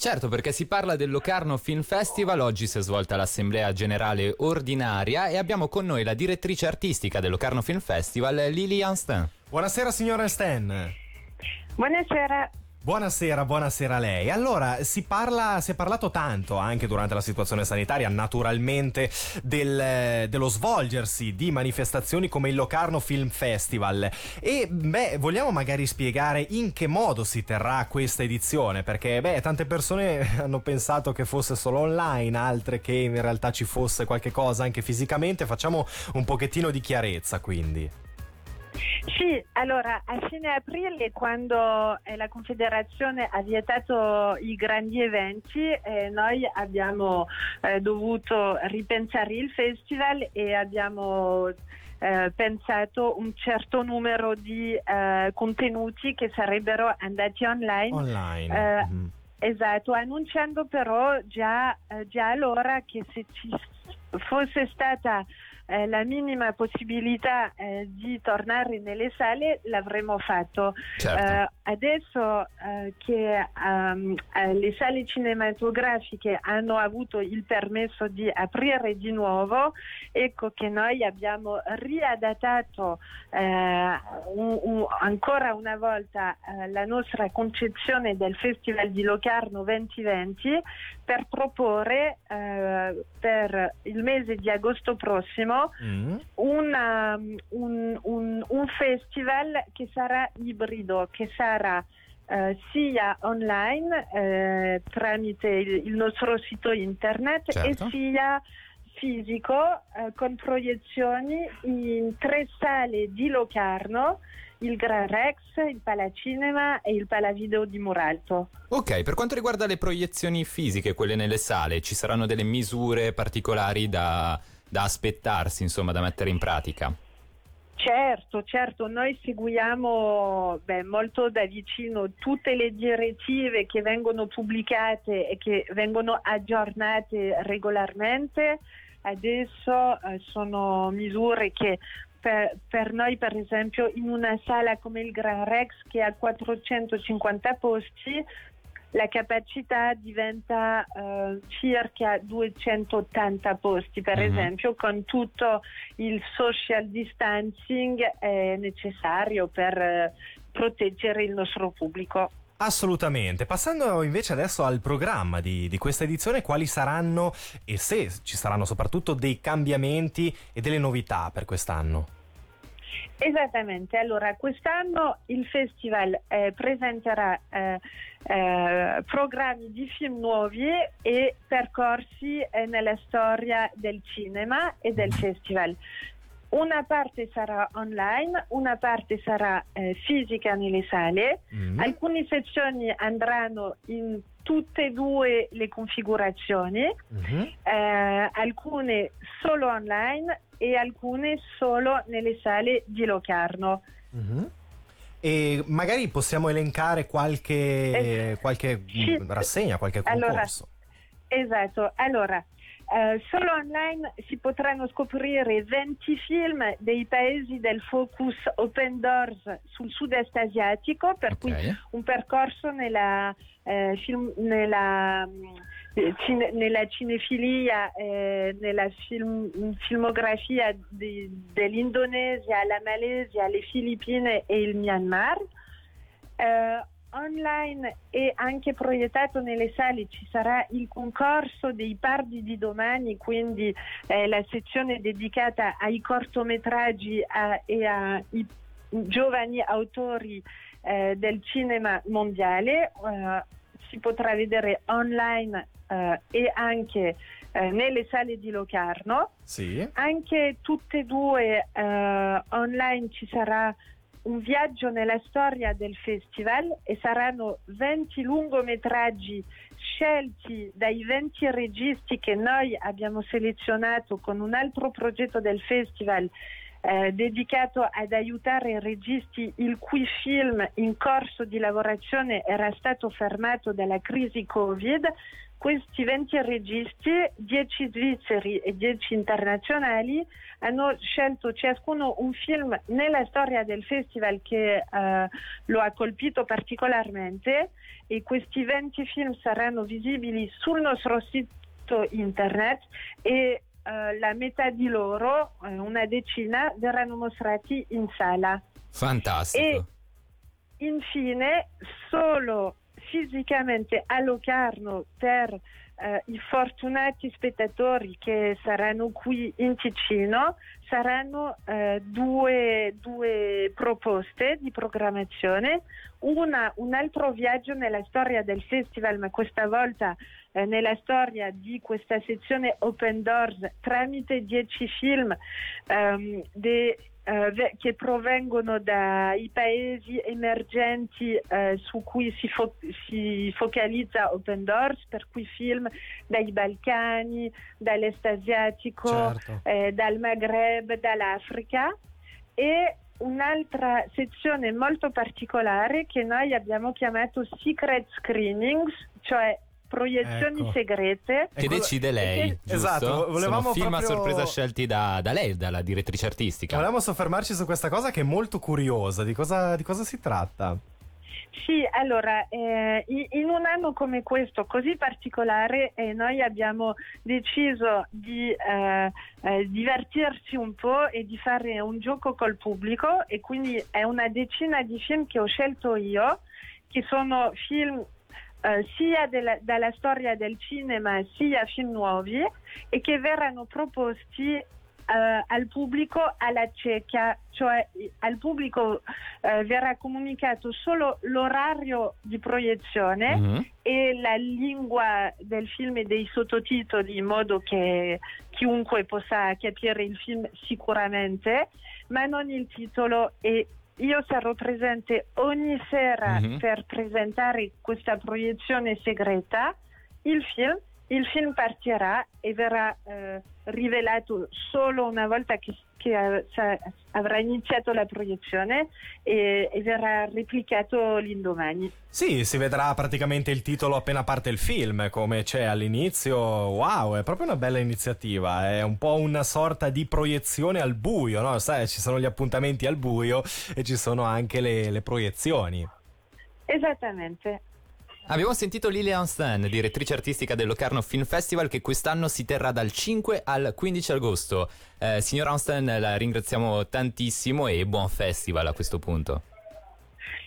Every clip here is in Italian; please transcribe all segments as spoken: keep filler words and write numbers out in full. Certo, perché si parla del Locarno Film Festival. Oggi si è svolta l'assemblea generale ordinaria e abbiamo con noi la direttrice artistica del Locarno Film Festival, Lili Hinstin. Buonasera signora Hinstin. Buonasera. Buonasera, buonasera a lei. Allora, si parla, si è parlato tanto anche durante la situazione sanitaria, naturalmente, del, dello svolgersi di manifestazioni come il Locarno Film Festival. E beh, vogliamo magari spiegare in che modo si terrà questa edizione? Perché beh, tante persone hanno pensato che fosse solo online, altre che in realtà ci fosse qualche cosa anche fisicamente. Facciamo un pochettino di chiarezza, quindi. Sì, allora a fine aprile, quando eh, la Confederazione ha vietato i grandi eventi, eh, noi abbiamo eh, dovuto ripensare il festival e abbiamo eh, pensato un certo numero di eh, contenuti che sarebbero andati online. Online. Eh, mm-hmm. Esatto, annunciando però già, eh, già allora che se ci fosse stata eh, la minima possibilità eh, di tornare nelle sale l'avremmo fatto. Certo. eh, adesso eh, che um, eh, le sale cinematografiche hanno avuto il permesso di aprire di nuovo, ecco che noi abbiamo riadattato eh, un, un, ancora una volta eh, la nostra concezione del Festival di Locarno duemilaventi per proporre eh, per il mese di agosto prossimo mm. una, un, un, un festival che sarà ibrido, che sarà eh, sia online eh, tramite il, il nostro sito internet, certo, e sia fisico eh, con proiezioni in tre sale di Locarno: il Gran Rex, il Palacinema e il Palavideo di Muralto. Ok, per quanto riguarda le proiezioni fisiche, quelle nelle sale, ci saranno delle misure particolari da, da aspettarsi, insomma, da mettere in pratica? Certo, certo, noi seguiamo beh, molto da vicino tutte le direttive che vengono pubblicate e che vengono aggiornate regolarmente. Adesso eh, sono misure che Per, per noi, per esempio, in una sala come il Gran Rex, che ha quattrocentocinquanta posti, la capacità diventa eh, circa duecentottanta posti, per mm-hmm. esempio, con tutto il social distancing eh, necessario per eh, proteggere il nostro pubblico. Assolutamente. Passando invece adesso al programma di, di questa edizione, quali saranno e se ci saranno soprattutto dei cambiamenti e delle novità per quest'anno? Esattamente, allora quest'anno il festival eh, presenterà eh, eh, programmi di film nuovi e percorsi eh, nella storia del cinema e del festival. Una parte sarà online, una parte sarà eh, fisica nelle sale. Mm. Alcune sezioni andranno in tutte e due le configurazioni, mm-hmm. eh, alcune solo online e alcune solo nelle sale di Locarno. Mm-hmm. E magari possiamo elencare qualche, esatto. qualche sì. rassegna, qualche concorso. Allora, esatto, allora... Uh, solo online si potranno scoprire venti film dei paesi del focus Open Doors sul sud-est asiatico, per okay. cui un percorso nella, eh, film, nella, cine, nella cinefilia, eh, nella film, filmografia di, dell'Indonesia, la Malesia, le Filippine e il Myanmar. Uh, Online e anche proiettato nelle sale ci sarà il concorso dei Pardi di domani, quindi eh, la sezione dedicata ai cortometraggi a, e ai giovani autori eh, del cinema mondiale. Uh, si potrà vedere online uh, e anche uh, nelle sale di Locarno. Sì. Anche tutte e due uh, online ci sarà un viaggio nella storia del festival e saranno venti lungometraggi scelti dai venti registi che noi abbiamo selezionato con un altro progetto del festival eh, dedicato ad aiutare i registi il cui film in corso di lavorazione era stato fermato dalla crisi Covid. Questi venti registi, dieci svizzeri e dieci internazionali, hanno scelto ciascuno un film nella storia del festival che eh, lo ha colpito particolarmente, e questi venti film saranno visibili sul nostro sito internet e eh, la metà di loro, eh, una decina, verranno mostrati in sala. Fantastico. E infine, solo fisicamente a Locarno, per eh, i fortunati spettatori che saranno qui in Ticino, saranno eh, due, due proposte di programmazione. Una, un altro viaggio nella storia del festival, ma questa volta eh, nella storia di questa sezione Open Doors, tramite dieci film ehm, de, eh, che provengono dai paesi emergenti eh, su cui si, fo- si focalizza Open Doors, per cui film dai Balcani, dall'est asiatico, certo. eh, dal Maghreb, dall'Africa. E un'altra sezione molto particolare che noi abbiamo chiamato Secret Screenings, cioè proiezioni ecco. segrete. Che decide lei, che, esatto. Volevamo Sono film proprio... a sorpresa scelti da, da lei, dalla direttrice artistica. Volevamo soffermarci su questa cosa che è molto curiosa, di cosa, di cosa si tratta? Sì, allora, eh, in un anno come questo, così particolare, eh, noi abbiamo deciso di eh, eh, divertirci un po' e di fare un gioco col pubblico, e quindi è una decina di film che ho scelto io, che sono film eh, sia della, dalla storia del cinema, sia film nuovi, e che verranno proposti Uh, al pubblico alla cieca, cioè al pubblico uh, verrà comunicato solo l'orario di proiezione mm-hmm. e la lingua del film e dei sottotitoli, in modo che chiunque possa capire il film sicuramente, ma non il titolo. E io sarò presente ogni sera mm-hmm. per presentare questa proiezione segreta. Il film Il film partirà e verrà eh, rivelato solo una volta che, che av- avrà iniziato la proiezione, e, e verrà replicato l'indomani. Sì, si vedrà praticamente il titolo appena parte il film, come c'è all'inizio. Wow, è proprio una bella iniziativa, è un po' una sorta di proiezione al buio, no? Sai, ci sono gli appuntamenti al buio e ci sono anche le, le proiezioni. Esattamente. Abbiamo sentito Lili Hinstin, direttrice artistica del Locarno Film Festival, che quest'anno si terrà dal cinque al quindici agosto. Eh, signora Hinstin, la ringraziamo tantissimo e buon festival a questo punto.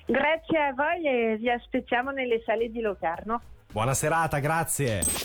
Grazie a voi e vi aspettiamo nelle sale di Locarno. Buona serata, grazie.